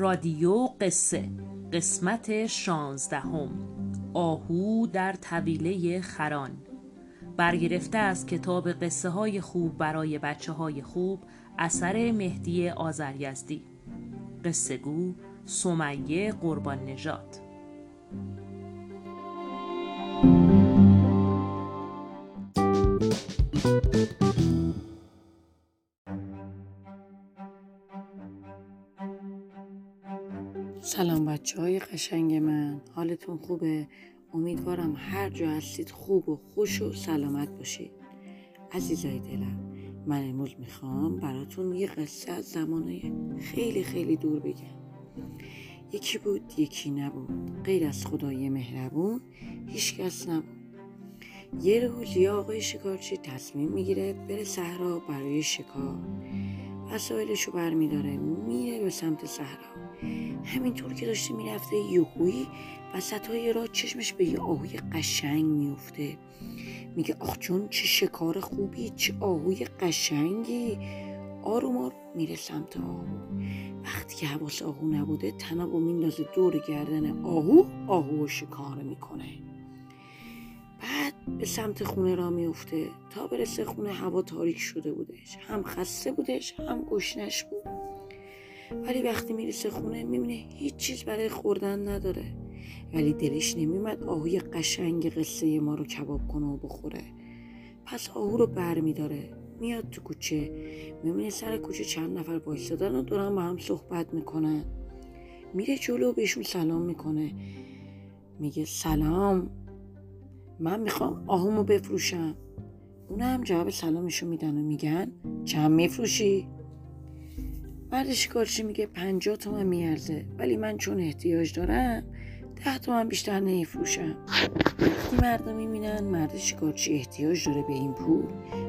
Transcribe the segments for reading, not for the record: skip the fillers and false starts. رادیو قصه قسمت 16، آهو در طویله خران، برگرفته از کتاب قصه های خوب برای بچه های خوب اثر مهدی آذر یزدی. قصه گو سمیه قربان نژاد. سلام بچه های قشنگ من، حالتون خوبه؟ امیدوارم هر جا هستید خوب و خوش و سلامت باشید. عزیزای دلم، من امروز میخوام براتون یه قصه از زمانهای خیلی خیلی دور بگم. یکی بود یکی نبود، غیر از خدای مهربون هیچ کس نبود. یه روز یه آقای شکارچی تصمیم میگیره بره صحرا برای شکار. وسایلشو برمیداره میره به سمت صحرا. همینطور که داشته میرفته یهویی وسطای راه چشمش به یه آهوی قشنگ میفته. میگه آخ جون، چه شکار خوبی، چه آهوی قشنگی. آروم آروم میره سمت آهو. وقتی که حواس آهو نبوده، تنابو میندازه دور گردن آهو، آهو شکار میکنه. بعد به سمت خونه راه میفته. تا برسه خونه هوا تاریک شده بودش، هم خسته بودش هم گشنش بود. ولی وقتی میرسه خونه میبینه هیچ چیز برای خوردن نداره، ولی دلش نمیومد آهوی قشنگ قصه ما رو کباب کنه و بخوره. پس آهو رو برمیداره میاد تو کوچه. میبینه سر کوچه چند نفر وایسادن و دوران با هم صحبت میکنن. میره جلو و بهشون سلام میکنه. میگه سلام، من میخوام آهومو بفروشم. اونا هم جواب سلامشو میدن و میگن چند میفروشی؟ مرد شکارچی میگه 50 تومن میارزه، ولی من چون احتیاج دارم 10 تومن بیشتر نمیفروشم. وقتی مردم میبینن مرد شکارچی احتیاج داره به این پول،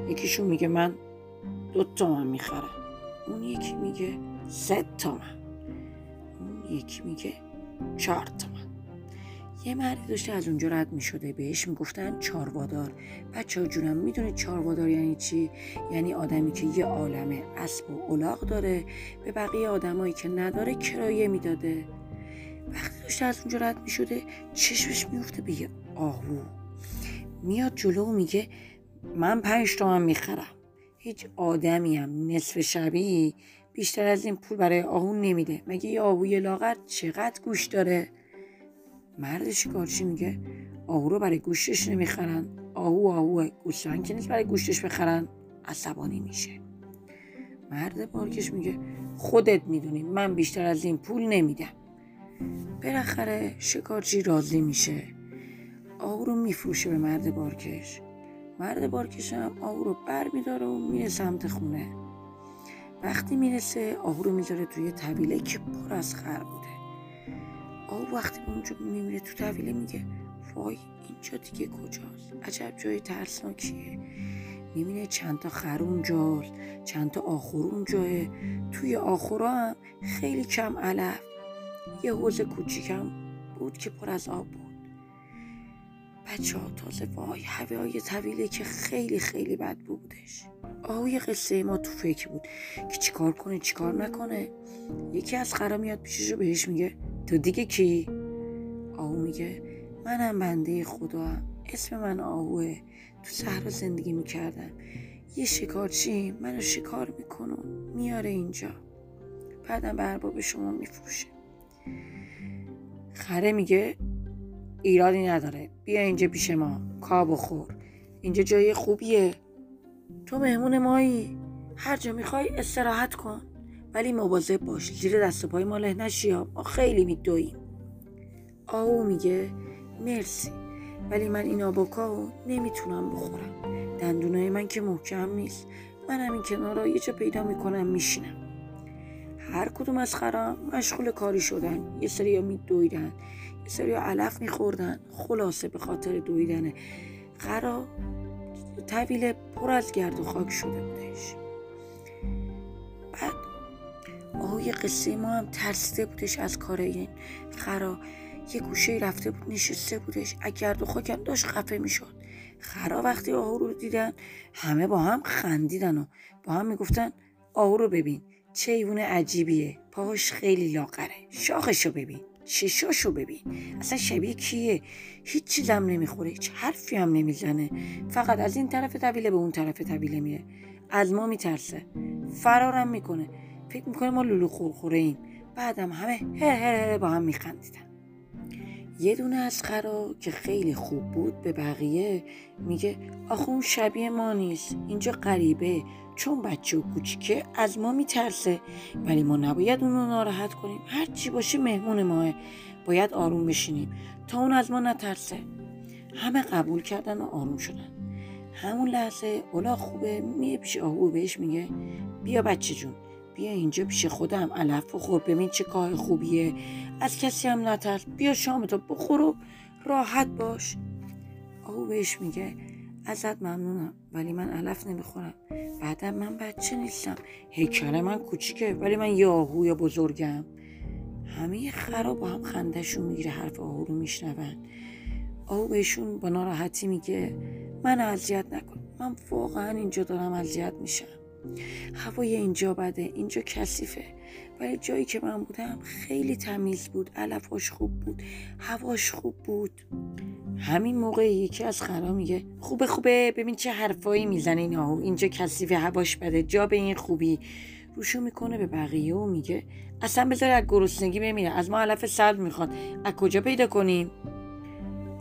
یکیشون میگه من 2 تومن میخرم، اون یکی میگه 3 تومن، اون یکی میگه 4 تومن. یه مردی داشته از اونجا رد میشده، بهش میگفتن چاربادار. بچه ها جونم، میدونه چاربادار یعنی چی؟ یعنی آدمی که یه عالمه اسب و الاغ داره، به بقیه آدمایی که نداره کرایه میداده. وقتی داشته از اونجا رد میشده، چشمش میفته به یه آهو. میاد جلو و میگه من 5 تومن میخرم، هیچ آدمی هم نصف شبی بیشتر از این پول برای آهو نمیده، مگه یه آهوی لاغر چقدر گوش داره؟ مرد شکارچی میگه آهو رو برای گوشتش نمیخرن، آهو گوشتن که نیست برای گوشتش بخرن. عصبانی میشه. مرد بارکش میگه خودت میدونی، من بیشتر از این پول نمیدم. بالاخره شکارچی راضی میشه، آهو رو میفروشه به مرد بارکش. مرد بارکش هم آهو رو برمیداره و میره سمت خونه. وقتی میرسه آهو رو میذاره توی طویله که پر از خر بوده. آهو وقتی به اونجا میمیره تو طویله میگه وای، اینجا دیگه کجاست؟ عجب جای ترسناکیه. میبینه چند تا خر اونجاست، چند تا آخور اونجاه. توی آخورا هم خیلی کم علف، یه حوض کوچیکم بود که پر از آب بود. بچه ها تازه وای هوای طویله که خیلی خیلی بد بودش. آهوی قصه ما تو فکر بود که چیکار کنه چیکار نکنه. یکی از خرا میاد پیشش و بهش میگه تو دیگه کی؟ آهو میگه منم بنده خدا، اسم من آهوه، تو صحرا زندگی میکردم، یه شکارچی منو شکار میکنه میاره اینجا، بعدم به ارباب شما میفروشه. خره میگه ایرادی نداره، بیا اینجا پیش ما، کابو خور، اینجا جای خوبیه، تو مهمون مایی، هر جا میخوای استراحت کن، ولی مواظب باش زیر دست و پای ما له نشی، ما خیلی میدوییم. آهو میگه مرسی، ولی من این آبوکاو نمیتونم بخورم، دندونای من که محکم نیست، من همین کنارا یه جا پیدا میکنم میشینم. هر کدوم از خرا مشغول کاری شدن، یه سریا میدویدن، یه سریا علف میخوردن. خلاصه به خاطر دویدن خرا طویله پر از گرد و خاک شده بودش. بعد آهوی قصه ما هم ترسیده بودش از کار این خرا، یه گوشه رفته بود نشسته بودش، اگر دو خاکم داشت خفه میشد. خرا وقتی آهو رو دیدن همه با هم خندیدن و با هم میگفتن آهو رو ببین چه حیوان عجیبیه، پاهاش خیلی لاغره. شاخشو ببین، شیشاشو ببین، اصلا شبیه کیه؟ هیچ چیز هم نمیخوره، هیچ حرفی هم نمیزنه، فقط از این طرف طویله به اون طرف طویله میره. از ما میترسه، فرارم میکنه، فکر میکنه ما لولو خورخوره ایم. بعدم همه هر هر هر با هم میخندیدن. یه دونه از خرا که خیلی خوب بود به بقیه میگه آخه اون شبیه ما نیست، اینجا غریبه، چون بچه و کوچیکه از ما میترسه، ولی ما نباید اونو ناراحت کنیم، هر چی باشه مهمون ماه، باید آروم بشینیم تا اون از ما نترسه. همه قبول کردن و آروم شدن. همون لحظه اولا خوبه میه پیش آهو، بهش میگه بیا بچه جون، بیا اینجا پیش خودم، علف بخور، ببین چه کار خوبیه، از کسی هم نترس، بیا شامتو بخور و راحت باش. آهو بهش میگه ازت ممنونم ولی من علف نمیخورم، بعدم من بچه نیستم، هیکل من کوچیکه ولی من یه آهو یا بزرگم. همه خرا با هم خندهشون میگیره، حرف آهو رو میشنون. آهو بهشون با ناراحتی میگه من اذیت نکن، من واقعا اینجا دارم اذیت میشم، هوای اینجا بده، اینجا کثیفه، ولی جایی که من بودم خیلی تمیز بود، علفاش خوب بود، هواش خوب بود. همین موقع یکی از خرا میگه خوبه ببین چه حرفایی میزنه این آهو، اینجا کثیفه، هواش بده، جا به این خوبی. روشو میکنه به بقیه و میگه اصلا بذار از گرسنگی بمیره، از ما علف سلب میخواد، از کجا پیدا کنیم؟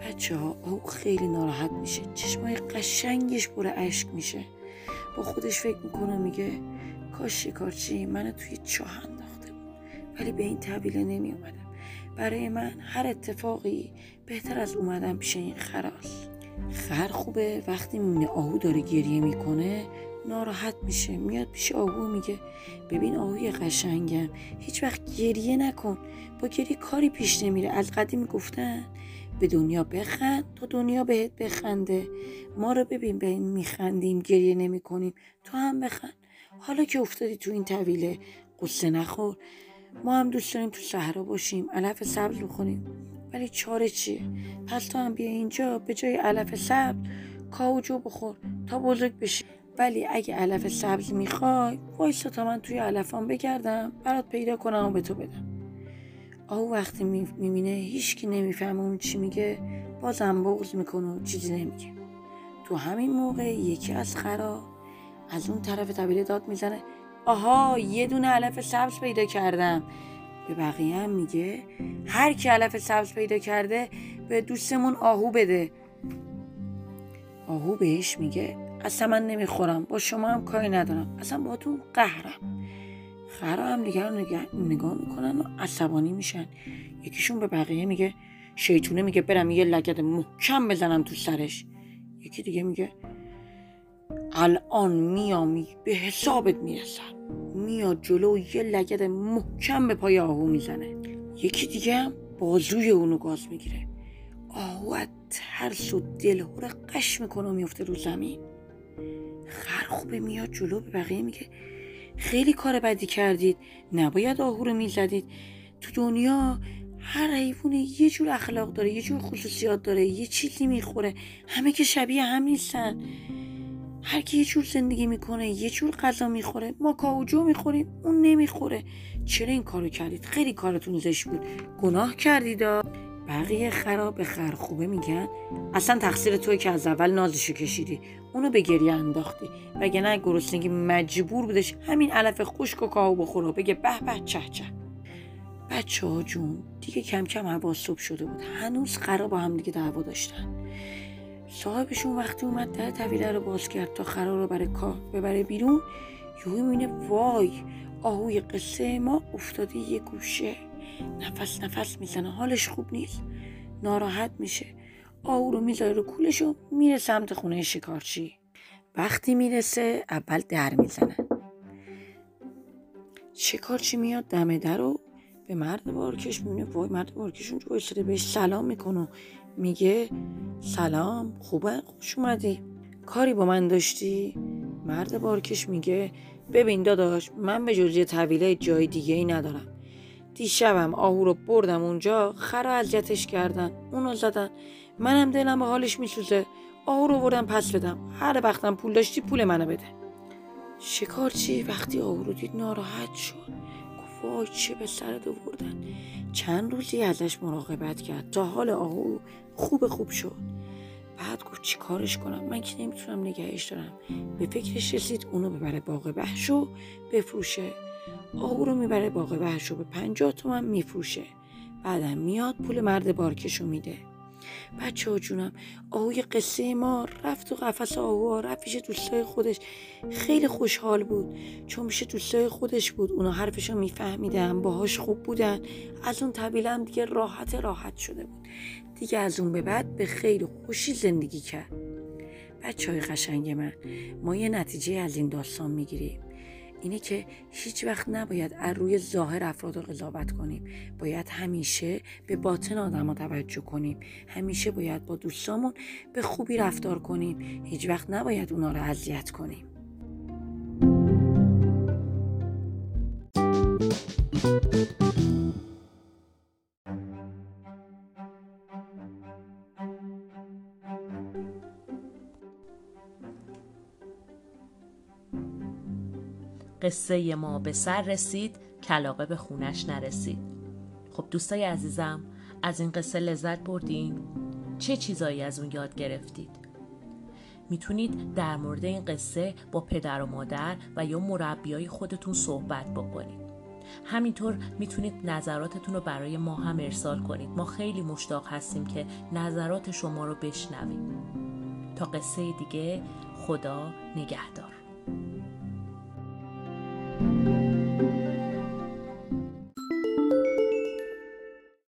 بچه ها آهو خیلی ناراحت میشه، چشمای قشنگش پر اشک میشه، با خودش فکر میکنه میگه کاش شکارچی منو توی چاه انداخته بود، ولی به این طویله نمی اومدم، برای من هر اتفاقی بهتر از اومدن پیش این خراست. خر خوبه وقتی میبینه آهو داره گریه میکنه ناراحت میشه، میاد پیش آهو میگه ببین آهوی قشنگم، هیچ وقت گریه نکن، با گریه کاری پیش نمیره، از قدیم گفتن به دنیا بخند تو دنیا بهت بخنده، ما رو ببین به میخندیم گریه نمی کنیم، تو هم بخند، حالا که افتادی تو این طویله قصه نخور، ما هم دوست داریم تو صحرا باشیم، علف سبز بخوریم، ولی چاره چیه؟ پس تو هم بیا اینجا، به جای علف سبز کاوجو بخور تا بزرگ بشی، ولی اگه علف سبز میخوای وایسا تا من توی علفام بگردم برات پیدا کنم و به تو بدم. آهو وقتی میبینه هیچکی نمیفهمه اون چی میگه، بازم بغض میکنه و چیزی نمیگه. تو همین موقع یکی از خرا از اون طرف طویله داد میزنه آها یه دونه علف سبز پیدا کردم. به بقیه هم میگه هر کی علف سبز پیدا کرده به دوستمون آهو بده. آهو بهش میگه اصلا من نمیخورم، با شما هم کاری ندارم، اصلا با تو قهرم. خرا هم دیگر نگاه میکنن و عصبانی میشن. یکیشون به بقیه میگه شیطونه میگه برم یه لگد محکم بزنم تو سرش. یکی دیگه میگه الان میامی به حسابت میرسن. میاد جلو یه لگد محکم به پای آهو میزنه. یکی دیگه هم بازوی اونو گاز میگیره. آهو از ترس و دلهوره قش میکنه و میفته رو زمین. خرخوبه میاد جلو به بقیه میگه خیلی کار بدی کردید، نباید آهو رو میزدید، تو دنیا هر حیوان یه جور اخلاق داره، یه جور خصوصیات داره، یه چیزی میخوره، همه که شبیه هم نیستن، هر کی یه جور زندگی میکنه، یه جور غذا میخوره، ما کاوجو میخوریم اون نمیخوره، چرا این کارو کردید؟ خیلی کارتون زشت بود، گناه کردید. بقیه خرا به خرخوبه میگن اصلا تقصیر توی که از اول نازشو کشیدی، اونو به گریه انداختی، وگرنه گرسنگی مجبور بودش همین علف خشک و کاهو بخوره، بگه به به چه چه. بچه ها جون دیگه کم کم هوا صبح شده بود، هنوز خرا با هم دیگه دعوا داشتن. صاحبشون وقتی اومد در طویله رو باز کرد تا خرا رو برای کار ببره بیرون، یهو میبینه وای آهوی قصه ما افتاده یه گوشه، نفس میزنه، حالش خوب نیست، ناراحت میشه. آهو رو میذاره رو کولش و میره سمت خونه شکارچی. وقتی میرسه اول در میزنه. شکارچی میاد دم در و به مرد بارکش میبینه، وای مرد بارکش اونجا ایستاده، بهش سلام میکنه، میگه سلام، خوبه، خوش اومدی، کاری با من داشتی؟ مرد بارکش میگه ببین داداش، من به جز یه طویله جای دیگه ای ندارم، دیشبم آهو رو بردم اونجا، خرا اذیتش کردن، اونو زدن، منم دلم به حالش میسوزه، آهو رو بردم پس بدم، هر وقتم پول داشتی پول منو بده. شکارچی وقتی آهو رو دید ناراحت شد، وای چه به سرت آوردن. چند روزی ازش مراقبت کرد تا حال آهو خوب شد. بعد گفت چی کارش کنم، من که نمیتونم نگهش دارم. به فکرش رسید اونو ببره باغ وحش و بفروشه. آهو رو میبره باغ وحش و به 50 تومن میفروشه. بعدم میاد پول مرد بارکشو میده. بچه ها جونم، آهوی قصه ما رفت و قفس آهوها، رفت پیش دوستای خودش. خیلی خوشحال بود چون پیش دوستای خودش بود، اونا حرفشو میفهمیدن، باهاش خوب بودن. از اون طویله هم دیگه راحت شده بود دیگه. از اون به بعد به خیلی خوشی زندگی کرد. بچه های قشنگ من، ما یه نتیجه از این داستان میگیریم، اینه که هیچ وقت نباید از روی ظاهر افراد رو قضاوت کنیم. باید همیشه به باطن آدم‌ها توجه کنیم. همیشه باید با دوستامون به خوبی رفتار کنیم. هیچ وقت نباید اونا رو اذیت کنیم. قصه ما به سر رسید، کلاغه به خونش نرسید. خب دوستای عزیزم، از این قصه لذت بردین؟ چه چیزایی از اون یاد گرفتید؟ میتونید در مورد این قصه با پدر و مادر و یا مربیای خودتون صحبت بکنید. همینطور میتونید نظراتتون رو برای ما هم ارسال کنید. ما خیلی مشتاق هستیم که نظرات شما رو بشنویم. تا قصه دیگه، خدا نگهدار.